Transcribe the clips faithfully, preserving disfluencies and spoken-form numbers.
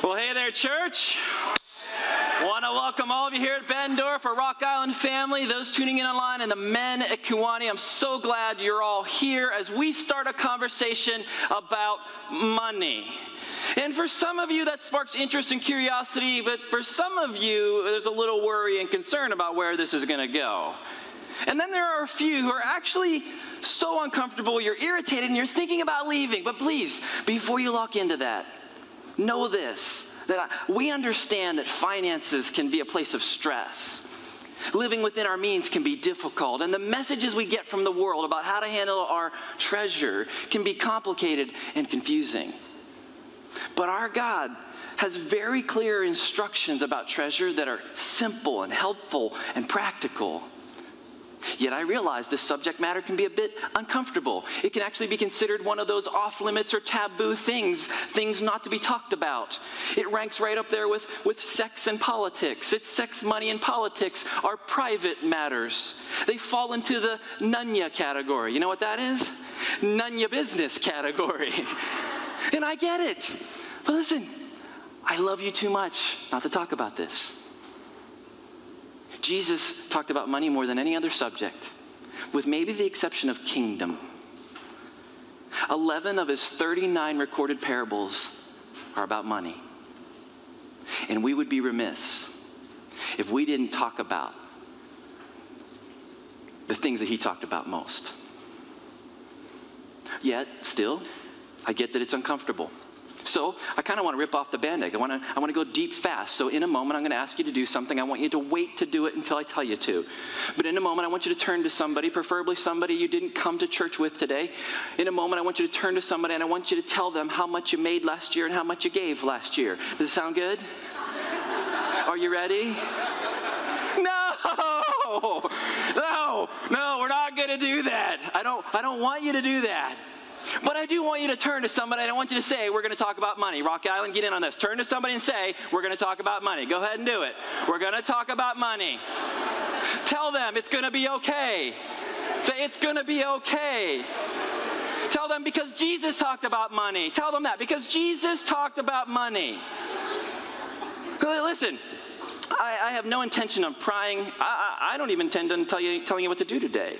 Well, hey there, church. I want to welcome all of you here at Bettendorf, our Rock Island family, those tuning in online, and the men at Kewanee. I'm so glad you're all here as we start a conversation about money. And for some of you, that sparks interest and curiosity, but for some of you, there's a little worry and concern about where this is going to go. And then there are a few who are actually so uncomfortable, you're irritated, and you're thinking about leaving. But please, before you lock into that, know this, that I, we understand that finances can be a place of stress. Living within our means can be difficult, and the messages we get from the world about how to handle our treasure can be complicated and confusing. But our God has very clear instructions about treasure that are simple and helpful and practical. Yet I realize this subject matter can be a bit uncomfortable. It can actually be considered one of those off-limits or taboo things, things not to be talked about. It ranks right up there with, with sex and politics. It's sex, money, and politics are private matters. They fall into the nunya category. You know what that is? Nunya business category. And I get it. But listen, I love you too much not to talk about this. Jesus talked about money more than any other subject, with maybe the exception of kingdom. eleven of his thirty-nine recorded parables are about money. And we would be remiss if we didn't talk about the things that he talked about most. Yet, still, I get that it's uncomfortable. So I kind of want to rip off the Band-Aid. I want to, I want to go deep fast. So in a moment, I'm going to ask you to do something. I want you to wait to do it until I tell you to. But in a moment, I want you to turn to somebody, preferably somebody you didn't come to church with today. In a moment, I want you to turn to somebody, and I want you to tell them how much you made last year and how much you gave last year. Does it sound good? Are you ready? No! No! No, we're not going to do that. I don't, I don't want you to do that. But I do want you to turn to somebody, and I want you to say, we're going to talk about money. Rock Island, get in on this. Turn to somebody and say, we're going to talk about money. Go ahead and do it. We're going to talk about money. Tell them it's going to be okay. Say, it's going to be okay. Tell them because Jesus talked about money. Tell them that because Jesus talked about money. Listen, I, I have no intention of prying. I, I, I don't even intend on tell you, telling you what to do today.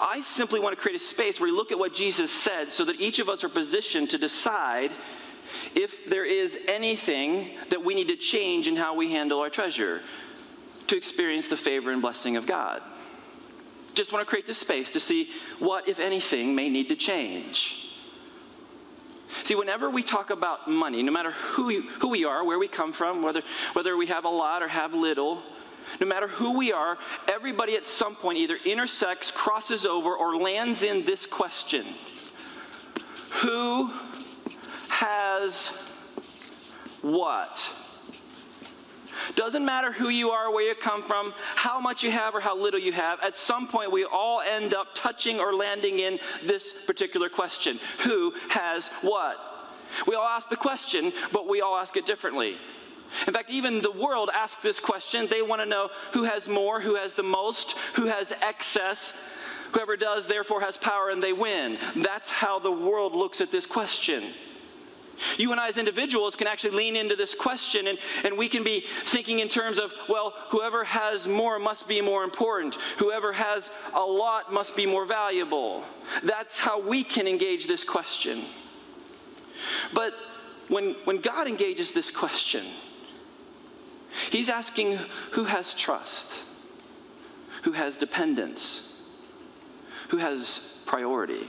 I simply want to create a space where we look at what Jesus said so that each of us are positioned to decide if there is anything that we need to change in how we handle our treasure to experience the favor and blessing of God. Just want to create this space to see what, if anything, may need to change. See, whenever we talk about money, no matter who we, who we are, where we come from, whether, whether we have a lot or have little, no matter who we are, everybody at some point either intersects, crosses over, or lands in this question. Who has what? Doesn't matter who you are, where you come from, how much you have or how little you have, at some point we all end up touching or landing in this particular question. Who has what? We all ask the question, but we all ask it differently. In fact, even the world asks this question. They want to know who has more, who has the most, who has excess. Whoever does, therefore, has power and they win. That's how the world looks at this question. You and I as individuals can actually lean into this question, and, and we can be thinking in terms of, well, whoever has more must be more important. Whoever has a lot must be more valuable. That's how we can engage this question. But when, when God engages this question, he's asking who has trust, who has dependence, who has priority.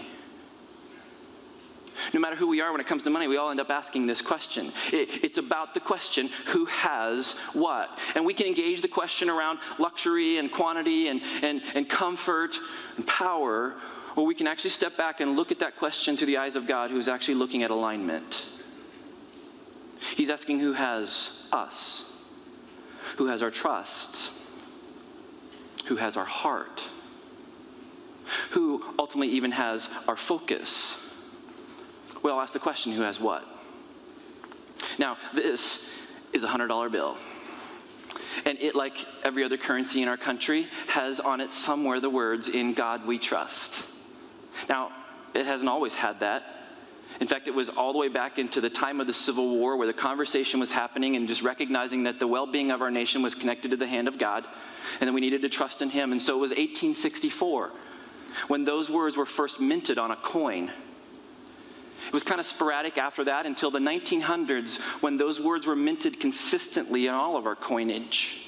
No matter who we are when it comes to money, we all end up asking this question. It, it's about the question, who has what? And we can engage the question around luxury and quantity and, and, and comfort and power, or we can actually step back and look at that question through the eyes of God, who's actually looking at alignment. He's asking who has us, who has our trust, who has our heart, who ultimately even has our focus. We all ask the question, who has what? Now, this is a one hundred dollar bill. And it, like every other currency in our country, has on it somewhere the words, "In God we trust." Now, it hasn't always had that. In fact, it was all the way back into the time of the Civil War where the conversation was happening and just recognizing that the well-being of our nation was connected to the hand of God and that we needed to trust in him. And so it was eighteen sixty-four when those words were first minted on a coin. It was kind of sporadic after that until the nineteen hundreds when those words were minted consistently in all of our coinage.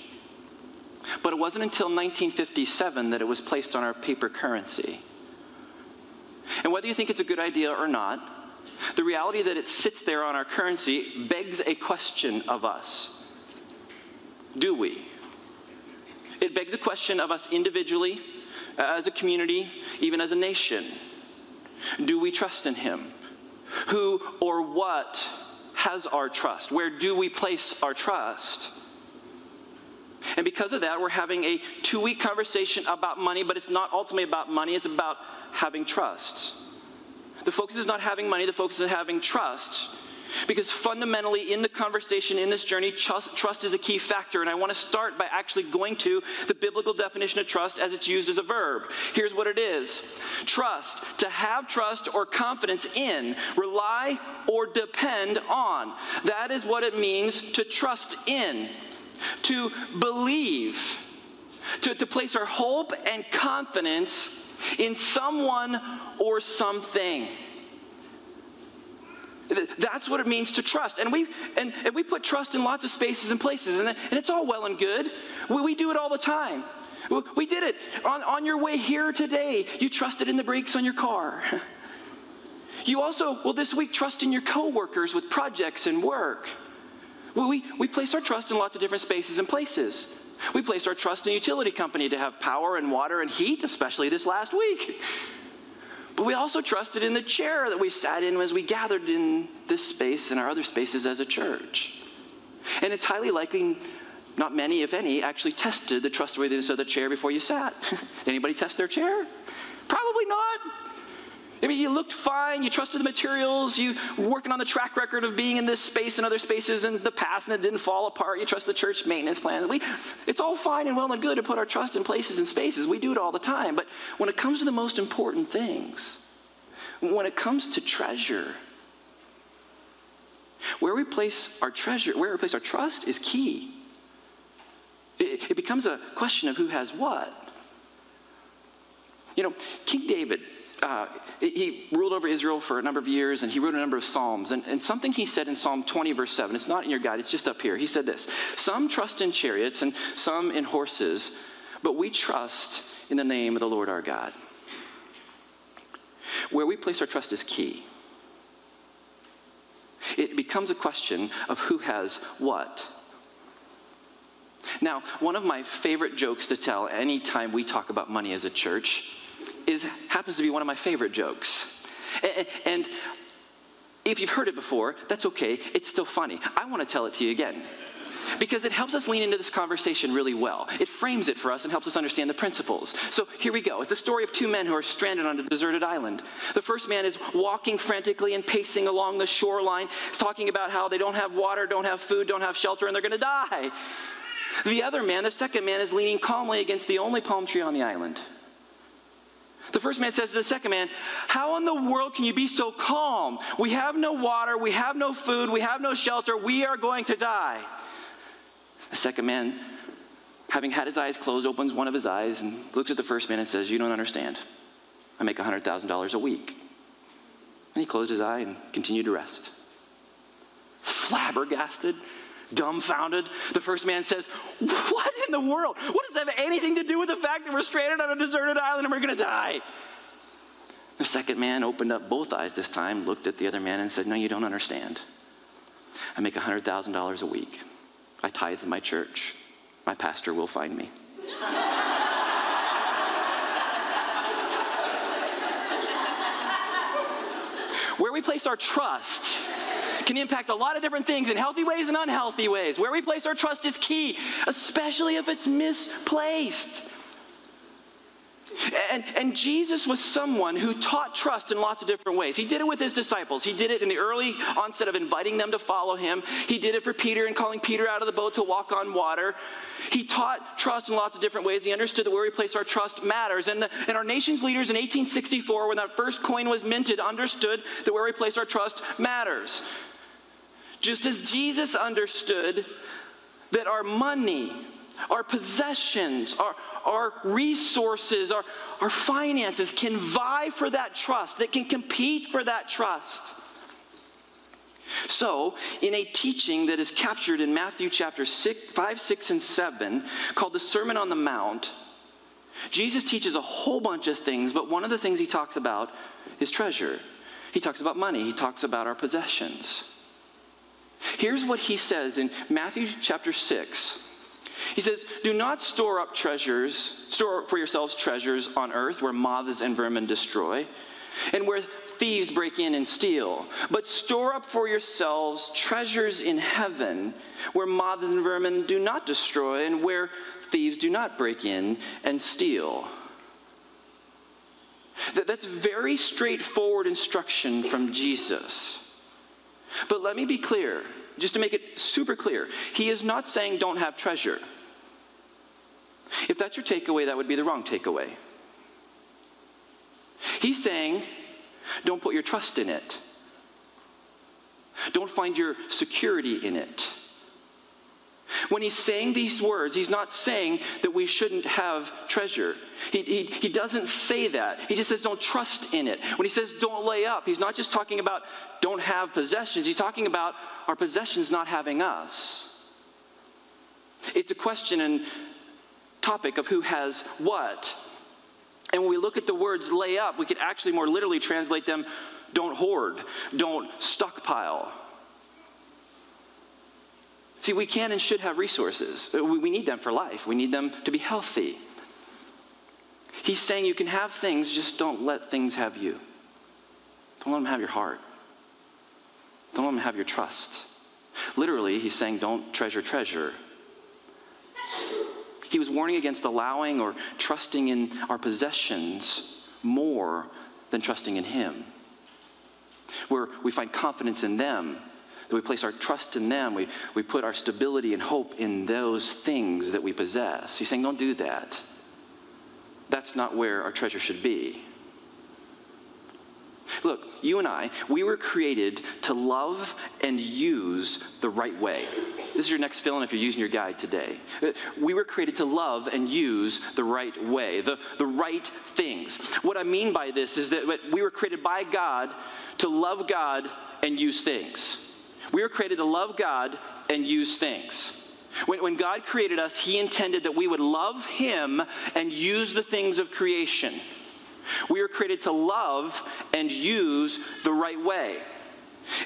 But it wasn't until nineteen fifty-seven that it was placed on our paper currency. And whether you think it's a good idea or not, the reality that it sits there on our currency begs a question of us. Do we? It begs a question of us individually, as a community, even as a nation. Do we trust in him? Who or what has our trust? Where do we place our trust? And because of that, we're having a two-week conversation about money, but it's not ultimately about money. It's about having trust. The focus is not having money. The focus is having trust. Because fundamentally, in the conversation, in this journey, trust, trust is a key factor. And I want to start by actually going to the biblical definition of trust as it's used as a verb. Here's what it is. Trust, to have trust or confidence in, rely or depend on. That is what it means to trust in, to believe, to, to place our hope and confidence in someone or something. That's what it means to trust. And we, and, and we put trust in lots of spaces and places, and, and it's all well and good. We, we do it all the time. We, we did it. On, on your way here today, you trusted in the brakes on your car. You also, well, this week, trust in your coworkers with projects and work. We, we, we place our trust in lots of different spaces and places. We place our trust in a utility company to have power and water and heat, especially this last week. But we also trusted in the chair that we sat in as we gathered in this space and our other spaces as a church. And it's highly likely not many, if any, actually tested the trustworthiness of the chair before you sat. Did anybody test their chair? Probably not. I mean, you looked fine, you trusted the materials, you were working on the track record of being in this space and other spaces in the past, and it didn't fall apart. You trust the church maintenance plans. We, it's all fine and well and good to put our trust in places and spaces. We do it all the time. But when it comes to the most important things, when it comes to treasure, where we place our treasure, where we place our trust is key. It, it becomes a question of who has what. You know, King David, Uh, he ruled over Israel for a number of years, and he wrote a number of Psalms. And, and something he said in Psalm twenty, verse seven, it's not in your guide, it's just up here. He said this, "Some trust in chariots and some in horses, but we trust in the name of the Lord our God." Where we place our trust is key. It becomes a question of who has what. Now, one of my favorite jokes to tell anytime we talk about money as a church Is, happens to be one of my favorite jokes. And, and if you've heard it before, that's okay. It's still funny. I want to tell it to you again because it helps us lean into this conversation really well. It frames it for us and helps us understand the principles. So here we go. It's a story of two men who are stranded on a deserted island. The first man is walking frantically and pacing along the shoreline. He's talking about how they don't have water, don't have food, don't have shelter, and they're going to die. The other man, the second man, is leaning calmly against the only palm tree on the island. The first man says to the second man, how in the world can you be so calm? We have no water, we have no food, we have no shelter, we are going to die. The second man, having had his eyes closed, opens one of his eyes and looks at the first man and says, you don't understand. I make one hundred thousand dollars a week. And he closed his eye and continued to rest. Flabbergasted, dumbfounded, the first man says, what in the world? What does that have anything to do with the fact that we're stranded on a deserted island and we're going to die? The second man opened up both eyes this time, looked at the other man and said, no, you don't understand. I make one hundred thousand dollars a week. I tithe in my church. My pastor will find me. Where we place our trust can impact a lot of different things in healthy ways and unhealthy ways. Where we place our trust is key, especially if it's misplaced. And, and Jesus was someone who taught trust in lots of different ways. He did it with his disciples. He did it in the early onset of inviting them to follow him. He did it for Peter and calling Peter out of the boat to walk on water. He taught trust in lots of different ways. He understood that where we place our trust matters. And, the, and our nation's leaders in eighteen sixty-four, when that first coin was minted, understood that where we place our trust matters. Just as Jesus understood that our money, our possessions, our, our resources, our, our finances can vie for that trust, that can compete for that trust. So, in a teaching that is captured in Matthew chapter six, five, six, and seven, called the Sermon on the Mount, Jesus teaches a whole bunch of things, but one of the things he talks about is treasure. He talks about money. He talks about our possessions. Here's what he says in Matthew chapter six. He says, do not store up treasures, store for yourselves treasures on earth where moths and vermin destroy and where thieves break in and steal. But store up for yourselves treasures in heaven where moths and vermin do not destroy and where thieves do not break in and steal. That, that's very straightforward instruction from Jesus. But let me be clear, just to make it super clear, he is not saying don't have treasure. If that's your takeaway, that would be the wrong takeaway. He's saying don't put your trust in it. Don't find your security in it. When he's saying these words, he's not saying that we shouldn't have treasure. He, he, he doesn't say that. He just says don't trust in it. When he says don't lay up, he's not just talking about don't have possessions. He's talking about our possessions not having us. It's a question and topic of who has what. And when we look at the words lay up, we could actually more literally translate them don't hoard, don't stockpile. See, we can and should have resources. We need them for life. We need them to be healthy. He's saying you can have things, just don't let things have you. Don't let them have your heart. Don't let them have your trust. Literally, he's saying don't treasure treasure. He was warning against allowing or trusting in our possessions more than trusting in him, where we find confidence in them. We place our trust in them. We, we put our stability and hope in those things that we possess. He's saying, don't do that. That's not where our treasure should be. Look, you and I, we were created to love and use the right way. This is your next fill-in if you're using your guide today. We were created to love and use the right way, the, the right things. What I mean by this is that we were created by God to love God and use things. We were created to love God and use things. When, when God created us, he intended that we would love him and use the things of creation. We were created to love and use the right way.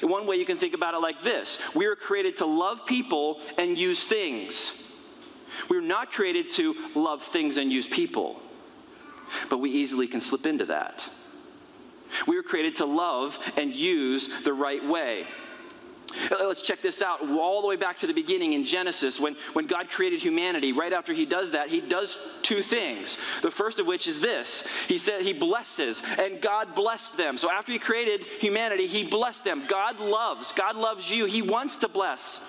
In one way you can think about it like this. We were created to love people and use things. We were not created to love things and use people. But we easily can slip into that. We were created to love and use the right way. Let's check this out all the way back to the beginning in Genesis. When, when God created humanity, right after he does that, he does two things. The first of which is this. He said he blesses, and God blessed them. So after he created humanity, he blessed them. God loves. God loves you. He wants to bless.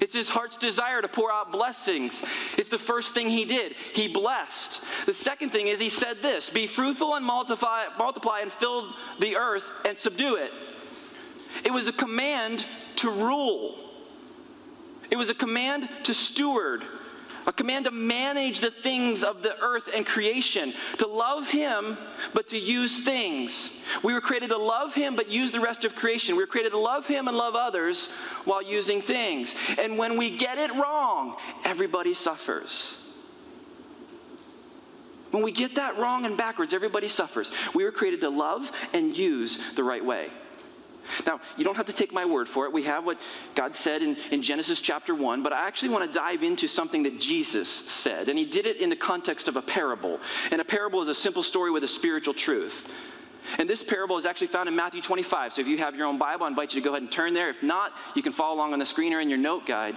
It's his heart's desire to pour out blessings. It's the first thing he did. He blessed. The second thing is he said this, be fruitful and multiply, multiply and fill the earth and subdue it. It was a command to rule. It was a command to steward. A command to manage the things of the earth and creation. To love him, but to use things. We were created to love him, but use the rest of creation. We were created to love him and love others while using things. And when we get it wrong, everybody suffers. When we get that wrong and backwards, everybody suffers. We were created to love and use the right way. Now, you don't have to take my word for it. We have what God said in, in Genesis chapter one, but I actually want to dive into something that Jesus said, and he did it in the context of a parable. And a parable is a simple story with a spiritual truth. And this parable is actually found in Matthew twenty-five, so if you have your own Bible, I invite you to go ahead and turn there. If not, you can follow along on the screen or in your note guide.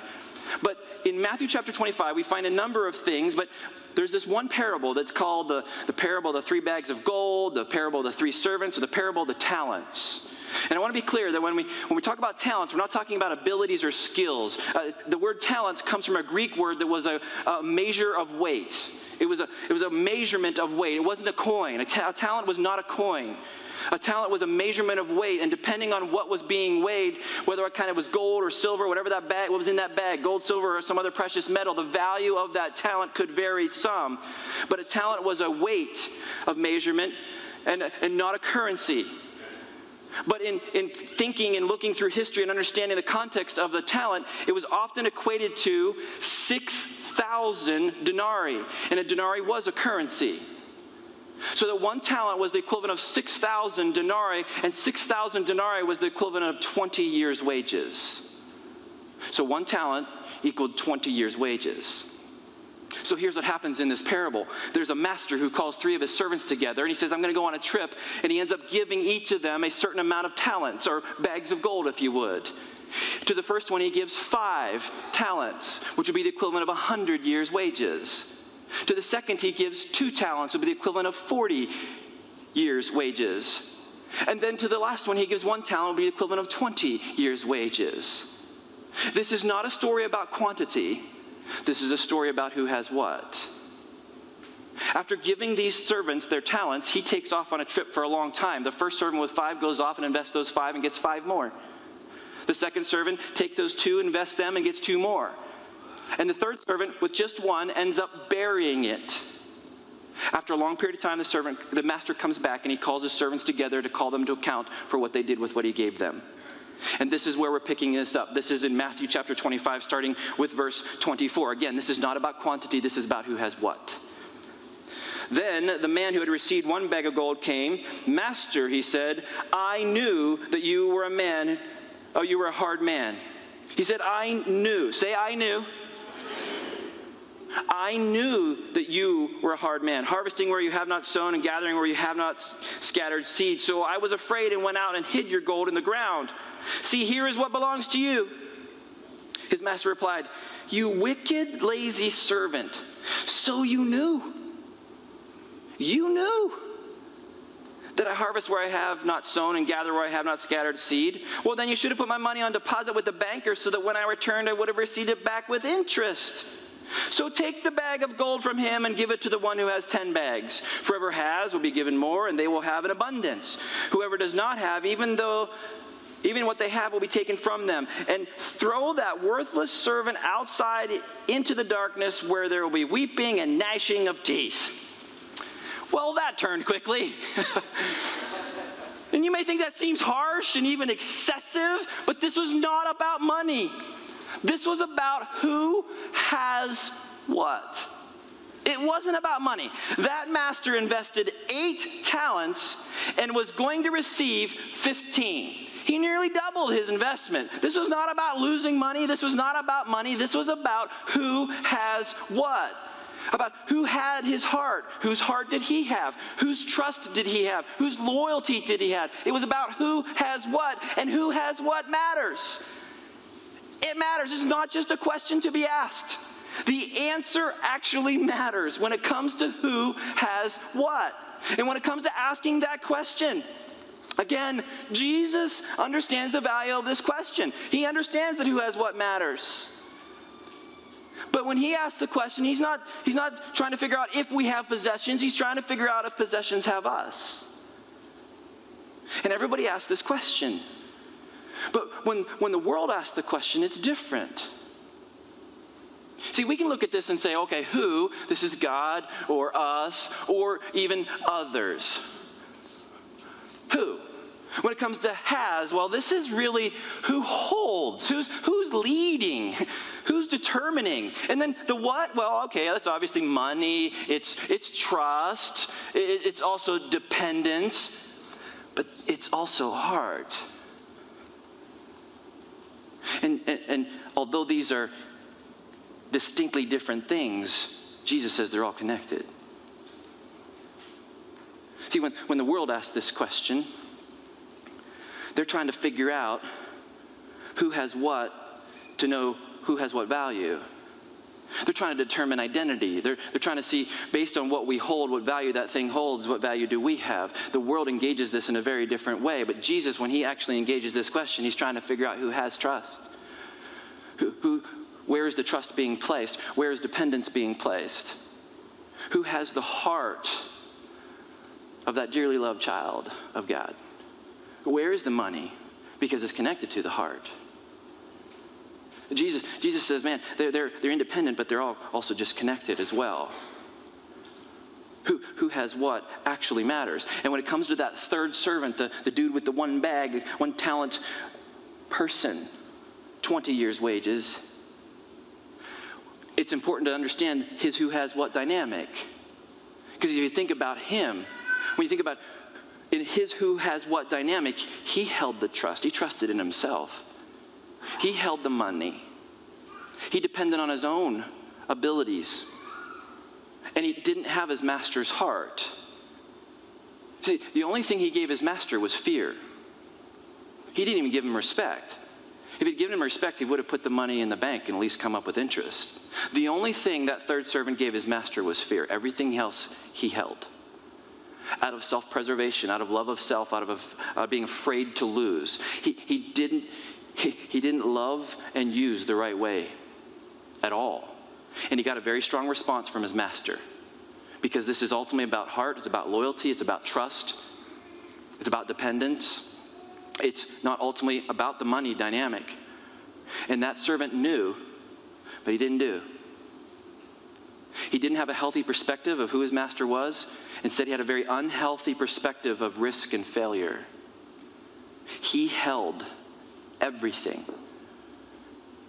But in Matthew chapter twenty-five, we find a number of things, but there's this one parable that's called the, the parable of the three bags of gold, the parable of the three servants, or the parable of the talents. And I want to be clear that when we, when we talk about talents, we're not talking about abilities or skills. Uh, the word talents comes from a Greek word that was a, a measure of weight. It was, a, it was a measurement of weight. It wasn't a coin. A, ta- a talent was not a coin. A talent was a measurement of weight, and depending on what was being weighed, whether it kind of was gold or silver, whatever that bag, what was in that bag, gold, silver, or some other precious metal, the value of that talent could vary some. But a talent was a weight of measurement and, and not a currency. But in, in thinking and looking through history and understanding the context of the talent, it was often equated to six thousand denarii. And a denarii was a currency. So that one talent was the equivalent of six thousand denarii, and six thousand denarii was the equivalent of twenty years' wages. So one talent equaled twenty years' wages. So here's what happens in this parable. There's a master who calls three of his servants together, and he says, I'm going to go on a trip, and he ends up giving each of them a certain amount of talents, or bags of gold, if you would. To the first one, he gives five talents, which would be the equivalent of one hundred years' wages. To the second, he gives two talents, which would be the equivalent of forty years' wages. And then to the last one, he gives one talent, which would be the equivalent of twenty years' wages. This is not a story about quantity. This is a story about who has what. After giving these servants their talents, he takes off on a trip for a long time. The first servant with five goes off and invests those five and gets five more. The second servant takes those two, invests them, and gets two more. And the third servant, with just one, ends up burying it. After a long period of time, the servant, the master comes back and he calls his servants together to call them to account for what they did with what he gave them. And this is where we're picking this up. This is in Matthew chapter twenty-five, starting with verse twenty-four. Again, this is not about quantity. This is about who has what. Then the man who had received one bag of gold came. Master, he said, I knew that you were a man, oh, you were a hard man. He said, I knew. Say, I knew. I knew that you were a hard man, harvesting where you have not sown and gathering where you have not scattered seed. So I was afraid and went out and hid your gold in the ground. See, here is what belongs to you. His master replied, you wicked, lazy servant. So you knew. You knew that I harvest where I have not sown and gather where I have not scattered seed. Well, then you should have put my money on deposit with the banker so that when I returned, I would have received it back with interest. So take the bag of gold from him and give it to the one who has ten bags. For whoever has will be given more, and they will have an abundance. Whoever does not have, even though, even what they have will be taken from them. And throw that worthless servant outside into the darkness where there will be weeping and gnashing of teeth. Well, that turned quickly. And you may think that seems harsh and even excessive, but this was not about money. This was about who has what. It wasn't about money. That master invested eight talents and was going to receive fifteen. He nearly doubled his investment. This was not about losing money. This was not about money. This was about who has what. About who had his heart. Whose heart did he have? Whose trust did he have? Whose loyalty did he have? It was about who has what, and who has what matters. It matters. It's not just a question to be asked. The answer actually matters when it comes to who has what. And when it comes to asking that question, again, Jesus understands the value of this question. He understands that who has what matters. But when he asks the question, he's not, he's not trying to figure out if we have possessions. He's trying to figure out if possessions have us. And everybody asks this question. But when, when the world asks the question, it's different. See, we can look at this and say, okay, who? This is God or us or even others. Who? When it comes to has, well, this is really who holds, who's, who's leading, who's determining. And then the what? Well, okay, that's obviously money. It's, it's trust. It, it's also dependence. But it's also heart. And, and, and although these are distinctly different things, Jesus says they're all connected. See, when, when the world asks this question, they're trying to figure out who has what to know who has what value. They're trying to determine identity. They're, they're trying to see, based on what we hold, what value that thing holds, what value do we have? The world engages this in a very different way. But Jesus, when he actually engages this question, he's trying to figure out who has trust. Who, who, where is the trust being placed? Where is dependence being placed? Who has the heart of that dearly loved child of God? Where is the money? Because it's connected to the heart. Jesus, Jesus says, man, they're, they're, they're independent, but they're all also just connected as well. Who, who has what actually matters. And when it comes to that third servant, the, the dude with the one bag, one talent person, twenty years' wages, it's important to understand his who has what dynamic. Because if you think about him, when you think about in his who has what dynamic, he held the trust. He trusted in himself. He held the money. He depended on his own abilities. And he didn't have his master's heart. See, the only thing he gave his master was fear. He didn't even give him respect. If he'd given him respect, he would have put the money in the bank and at least come up with interest. The only thing that third servant gave his master was fear. Everything else he held. Out of self-preservation, out of love of self, out of uh, being afraid to lose. He, he didn't... He, he didn't love and use the right way at all. And he got a very strong response from his master. Because this is ultimately about heart. It's about loyalty. It's about trust. It's about dependence. It's not ultimately about the money dynamic. And that servant knew, but he didn't do. He didn't have a healthy perspective of who his master was. Instead, he had a very unhealthy perspective of risk and failure. He held everything.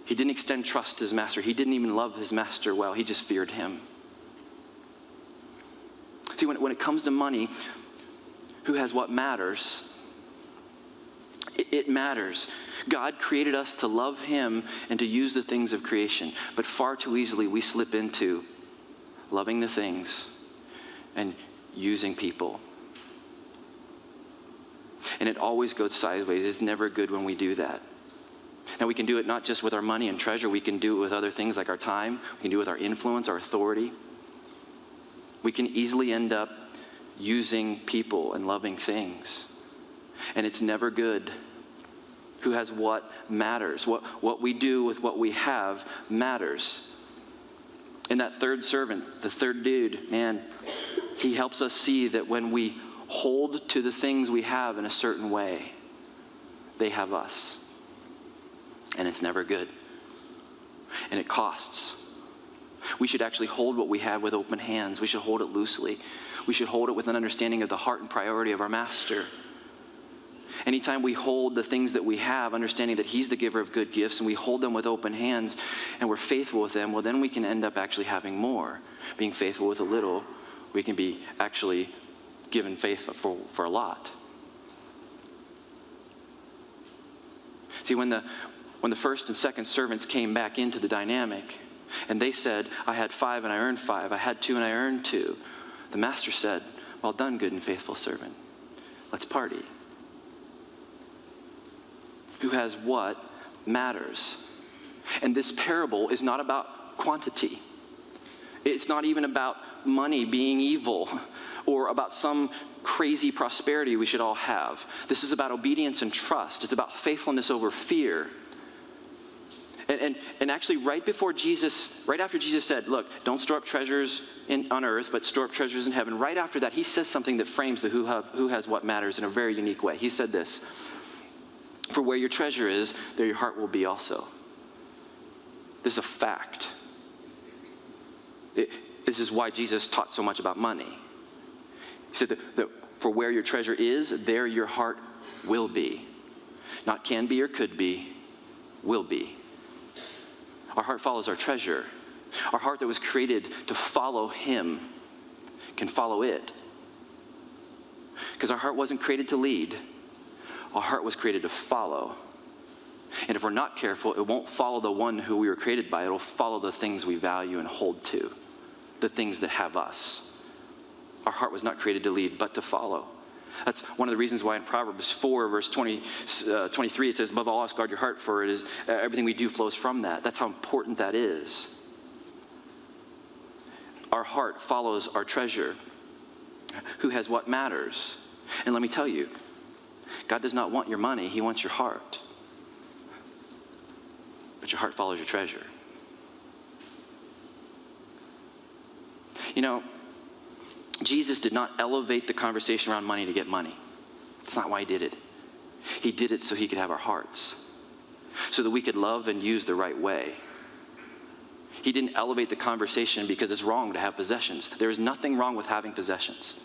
He didn't extend trust to his master. He didn't even love his master well. He just feared him. See, when, when it comes to money, who has what matters, it, it matters. God created us to love him and to use the things of creation, but far too easily we slip into loving the things and using people. And it always goes sideways. It's never good when we do that. Now, we can do it not just with our money and treasure. We can do it with other things like our time. We can do it with our influence, our authority. We can easily end up using people and loving things. And it's never good. Who has what matters. What, what we do with what we have matters. And that third servant, the third dude, man, he helps us see that when we hold to the things we have in a certain way, they have us. And it's never good. And it costs. We should actually hold what we have with open hands. We should hold it loosely. We should hold it with an understanding of the heart and priority of our master. Anytime we hold the things that we have, understanding that he's the giver of good gifts, and we hold them with open hands, and we're faithful with them, well, then we can end up actually having more. Being faithful with a little, we can be actually given faith for, for a lot. See, when the, when the first and second servants came back into the dynamic, and they said, I had five and I earned five, I had two and I earned two, the master said, well done, good and faithful servant. Let's party. Who has what matters. And this parable is not about quantity. It's not even about money being evil or about some crazy prosperity we should all have. This is about obedience and trust. It's about faithfulness over fear. And, and, and actually right before Jesus, right after Jesus said, look, don't store up treasures in, on earth, but store up treasures in heaven. Right after that, he says something that frames the who, have, who has what matters in a very unique way. He said this, for where your treasure is, there your heart will be also. This is a fact. It, this is why Jesus taught so much about money. He said that, that for where your treasure is, there your heart will be. Not can be or could be, will be. Our heart follows our treasure. Our heart that was created to follow him can follow it. Because our heart wasn't created to lead. Our heart was created to follow. And if we're not careful, it won't follow the one who we were created by. It'll follow the things we value and hold to, the things that have us. Our heart was not created to lead, but to follow. That's one of the reasons why in Proverbs four, verse twenty, uh, twenty-three, it says, above all else, guard your heart, for it is, uh, everything we do flows from that. That's how important that is. Our heart follows our treasure. Who has what matters. And let me tell you, God does not want your money. He wants your heart. But your heart follows your treasure. You know, Jesus did not elevate the conversation around money to get money. That's not why he did it. He did it so he could have our hearts, so that we could love and use the right way. He didn't elevate the conversation because it's wrong to have possessions. There is nothing wrong with having possessions.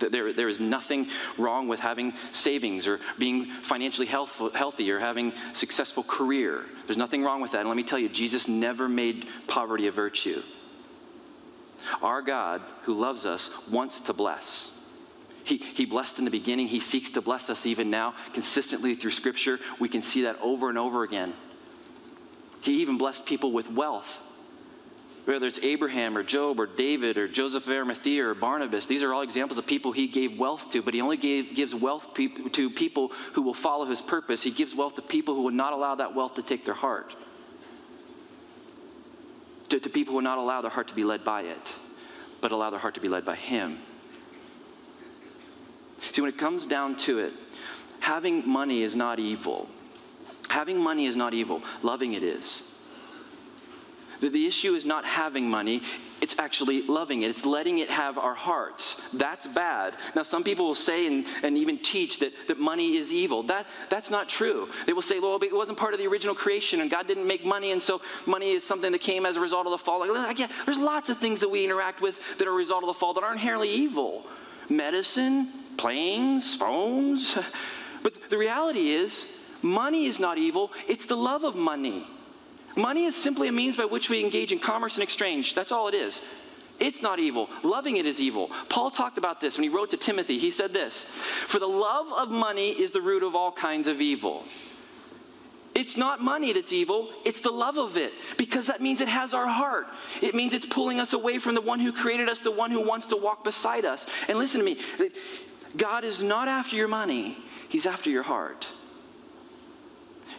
There, there is nothing wrong with having savings or being financially health, healthy or having a successful career. There's nothing wrong with that. And let me tell you, Jesus never made poverty a virtue. Our God, who loves us, wants to bless. He, he blessed in the beginning. He seeks to bless us even now. Consistently through Scripture, we can see that over and over again. He even blessed people with wealth. Whether it's Abraham or Job or David or Joseph of Arimathea or Barnabas, these are all examples of people he gave wealth to, but he only gave, gives wealth pe- to people who will follow his purpose. He gives wealth to people who will not allow that wealth to take their heart. To, to people who will not allow their heart to be led by it, but allow their heart to be led by him. See, when it comes down to it, having money is not evil. Having money is not evil. Loving it is. The, the issue is not having money. It's actually loving it. It's letting it have our hearts. That's bad. Now, some people will say and, and even teach that, that money is evil. That, that's not true. They will say, well, it wasn't part of the original creation, and God didn't make money, and so money is something that came as a result of the fall. Like, yeah, there's lots of things that we interact with that are a result of the fall that are inherently evil. Medicine, planes, phones. But the reality is, money is not evil. It's the love of money. Money is simply a means by which we engage in commerce and exchange. That's all it is. It's not evil. Loving it is evil. Paul talked about this when he wrote to Timothy. He said this, for the love of money is the root of all kinds of evil. It's not money that's evil. It's the love of it, because that means it has our heart. It means it's pulling us away from the one who created us, the one who wants to walk beside us. And listen to me, God is not after your money. He's after your heart.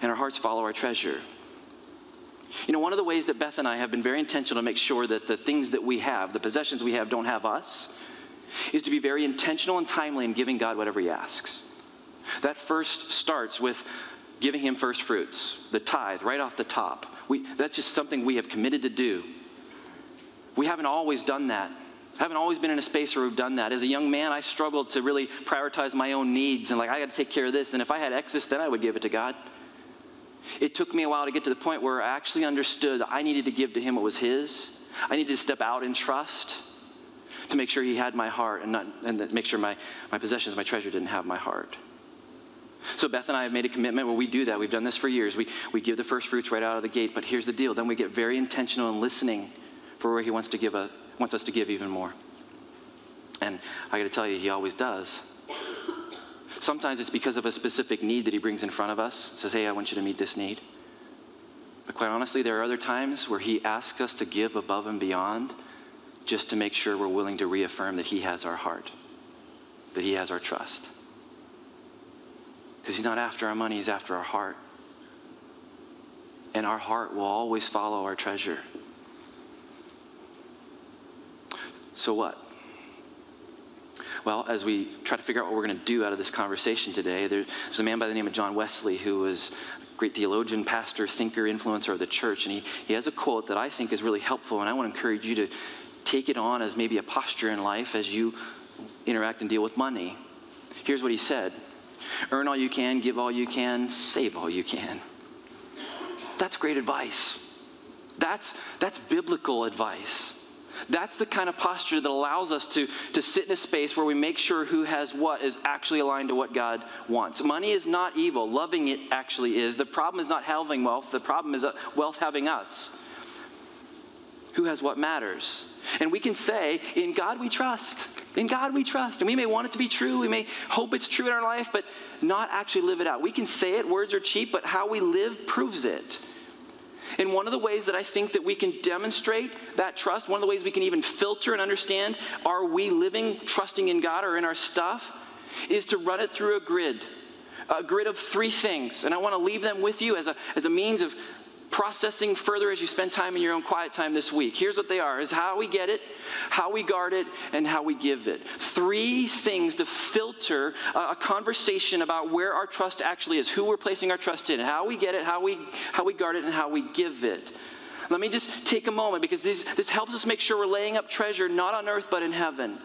And our hearts follow our treasure. You know, one of the ways that Beth and I have been very intentional to make sure that the things that we have, the possessions we have, don't have us, is to be very intentional and timely in giving God whatever he asks. That first starts with giving him first fruits, the tithe, right off the top. We, that's just something we have committed to do. We haven't always done that. Haven't always been in a space where we've done that. As a young man, I struggled to really prioritize my own needs, and like, I got to take care of this, and if I had excess, then I would give it to God. It took me a while to get to the point where I actually understood that I needed to give to him what was his. I needed to step out in trust to make sure he had my heart and, not, and that make sure my, my possessions, my treasure didn't have my heart. So Beth and I have made a commitment where we do that. We've done this for years. We, we give the first fruits right out of the gate, but here's the deal. Then we get very intentional in listening for where he wants, to give a, wants us to give even more. And I got to tell you, he always does. Sometimes it's because of a specific need that he brings in front of us. Says, hey, I want you to meet this need. But quite honestly, there are other times where he asks us to give above and beyond just to make sure we're willing to reaffirm that he has our heart, that he has our trust. Because he's not after our money, he's after our heart. And our heart will always follow our treasure. So what? Well, as we try to figure out what we're going to do out of this conversation today, there's a man by the name of John Wesley who was great theologian, pastor, thinker, influencer of the church, and he, he has a quote that I think is really helpful, and I want to encourage you to take it on as maybe a posture in life as you interact and deal with money. Here's what he said: earn all you can, give all you can, save all you can. That's great advice. That's, that's biblical advice. That's the kind of posture that allows us to, to sit in a space where we make sure who has what is actually aligned to what God wants. Money is not evil. Loving it actually is. The problem is not having wealth. The problem is wealth having us. Who has what matters. And we can say, in God we trust. In God we trust. And we may want it to be true. We may hope it's true in our life, but not actually live it out. We can say it. Words are cheap, but how we live proves it. And one of the ways that I think that we can demonstrate that trust, one of the ways we can even filter and understand, are we living, trusting in God or in our stuff, is to run it through a grid, a grid of three things. And I want to leave them with you as a, as a means of processing further as you spend time in your own quiet time this week. Here's what they are: is how we get it, how we guard it, and how we give it. Three things to filter a conversation about where our trust actually is, who we're placing our trust in, how we get it, how we how we guard it, and how we give it. Let me just take a moment, because this, this helps us make sure we're laying up treasure not on earth but in heaven.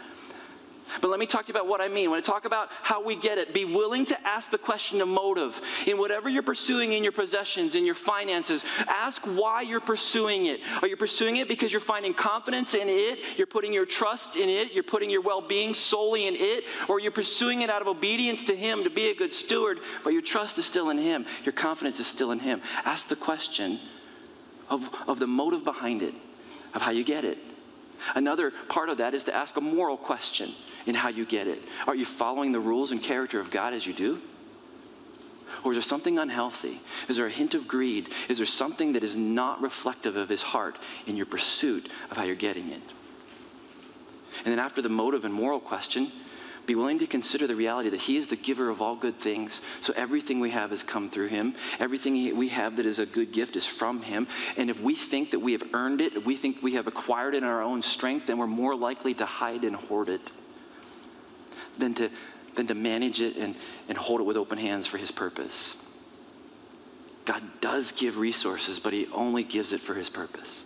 But let me talk to you about what I mean. When I talk about how we get it, be willing to ask the question of motive. In whatever you're pursuing in your possessions, in your finances, ask why you're pursuing it. Are you pursuing it because you're finding confidence in it? You're putting your trust in it? You're putting your well-being solely in it? Or you're pursuing it out of obedience to Him to be a good steward, but your trust is still in Him. Your confidence is still in Him. Ask the question of, of the motive behind it, of how you get it. Another part of that is to ask a moral question in how you get it. Are you following the rules and character of God as you do? Or is there something unhealthy? Is there a hint of greed? Is there something that is not reflective of His heart in your pursuit of how you're getting it? And then after the motive and moral question, be willing to consider the reality that He is the giver of all good things. So everything we have has come through Him. Everything we have that is a good gift is from Him. And if we think that we have earned it, if we think we have acquired it in our own strength, then we're more likely to hide and hoard it than to, than to manage it and, and hold it with open hands for His purpose. God does give resources, but He only gives it for His purpose.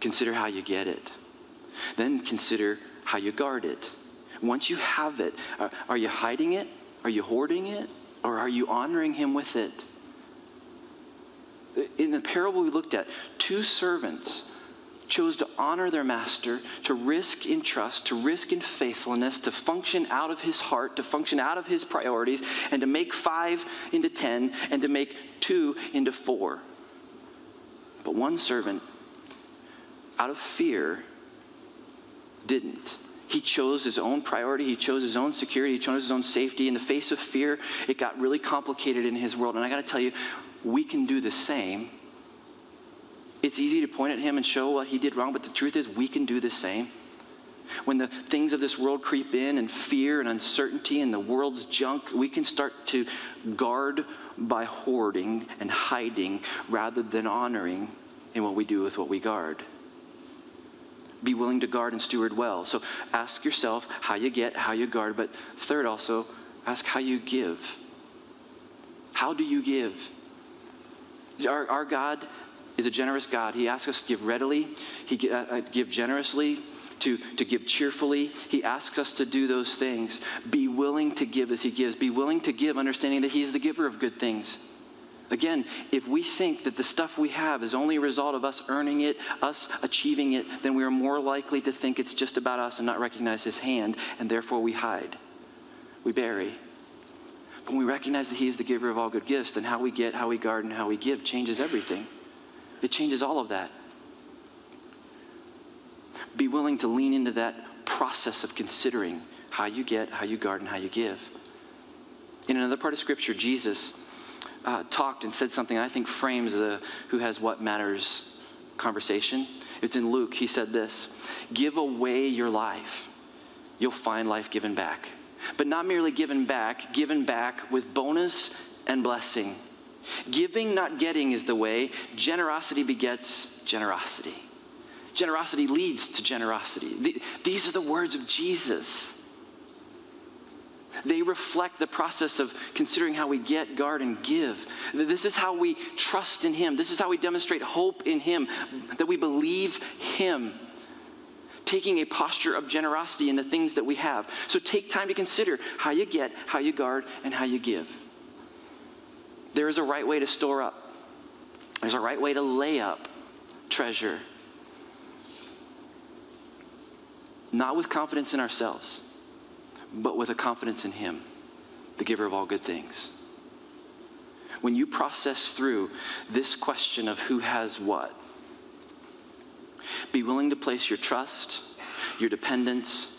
Consider how you get it. Then consider how you guard it. Once you have it, are you hiding it? Are you hoarding it? Or are you honoring Him with it? In the parable we looked at, two servants chose to honor their master, to risk in trust, to risk in faithfulness, to function out of His heart, to function out of His priorities, and to make five into ten, and to make two into four. But one servant, out of fear, didn't. He chose his own priority. He chose his own security. He chose his own safety. In the face of fear, it got really complicated in his world. And I got to tell you, we can do the same. It's easy to point at him and show what he did wrong, but the truth is we can do the same. When the things of this world creep in, and fear and uncertainty and the world's junk, we can start to guard by hoarding and hiding rather than honoring in what we do with what we guard. Be willing to guard and steward well. So ask yourself how you get, how you guard. But third, also, ask how you give. How do you give? Our, our God is a generous God. He asks us to give readily. He uh, give generously, to, to give cheerfully. He asks us to do those things. Be willing to give as He gives. Be willing to give, understanding that He is the giver of good things. Again, if we think that the stuff we have is only a result of us earning it, us achieving it, then we are more likely to think it's just about us and not recognize His hand, and therefore we hide. We bury. But when we recognize that He is the giver of all good gifts, then how we get, how we guard, and how we give changes everything. It changes all of that. Be willing to lean into that process of considering how you get, how you guard, and how you give. In another part of Scripture, Jesus Uh, talked and said something I think frames the who has what matters conversation. It's in Luke. He said this: give away your life. You'll find life given back. But not merely given back, given back with bonus and blessing. Giving, not getting, is the way. Generosity begets generosity. Generosity leads to generosity. The, these are the words of Jesus. They reflect the process of considering how we get, guard, and give. This is how we trust in Him. This is how we demonstrate hope in Him, that we believe Him, taking a posture of generosity in the things that we have. So take time to consider how you get, how you guard, and how you give. There is a right way to store up. There's a right way to lay up treasure. Not with confidence in ourselves, but with a confidence in Him, the giver of all good things. When you process through this question of who has what, be willing to place your trust, your dependence,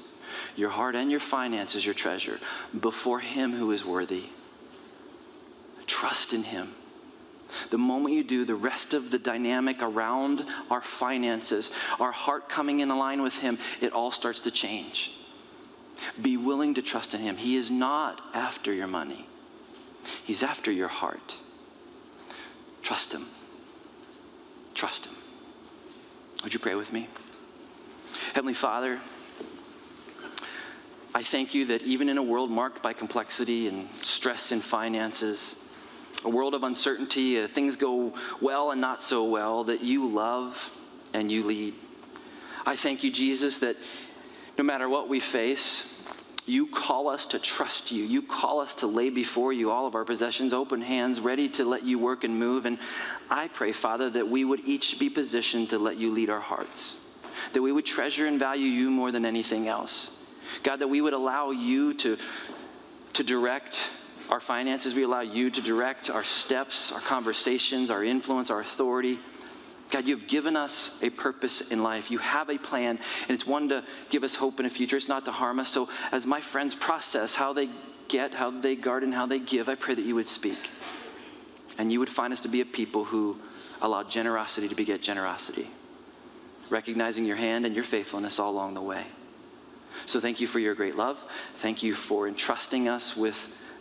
your heart, and your finances, your treasure, before Him who is worthy. Trust in Him. The moment you do, the rest of the dynamic around our finances, our heart coming in line with Him, it all starts to change. Be willing to trust in Him. He is not after your money. He's after your heart. Trust Him. Trust Him. Would you pray with me? Heavenly Father, I thank You that even in a world marked by complexity and stress in finances, a world of uncertainty, uh, things go well and not so well, that You love and You lead. I thank You, Jesus, that no matter what we face, You call us to trust You. You call us to lay before You all of our possessions, open hands, ready to let You work and move. And I pray, Father, that we would each be positioned to let You lead our hearts, that we would treasure and value You more than anything else. God, that we would allow You to, to direct our finances. We allow You to direct our steps, our conversations, our influence, our authority. God, You've given us a purpose in life. You have a plan, and it's one to give us hope in the future. It's not to harm us. So as my friends process how they get, how they guard, and how they give, I pray that You would speak, and You would find us to be a people who allow generosity to beget generosity, recognizing Your hand and Your faithfulness all along the way. So thank You for Your great love. Thank You for entrusting us with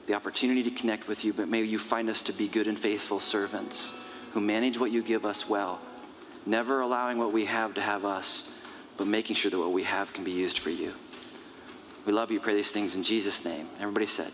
the opportunity to connect with You, but may You find us to be good and faithful servants who manage what You give us well, never allowing what we have to have us, but making sure that what we have can be used for You. We love You. Pray these things in Jesus' name. Everybody said.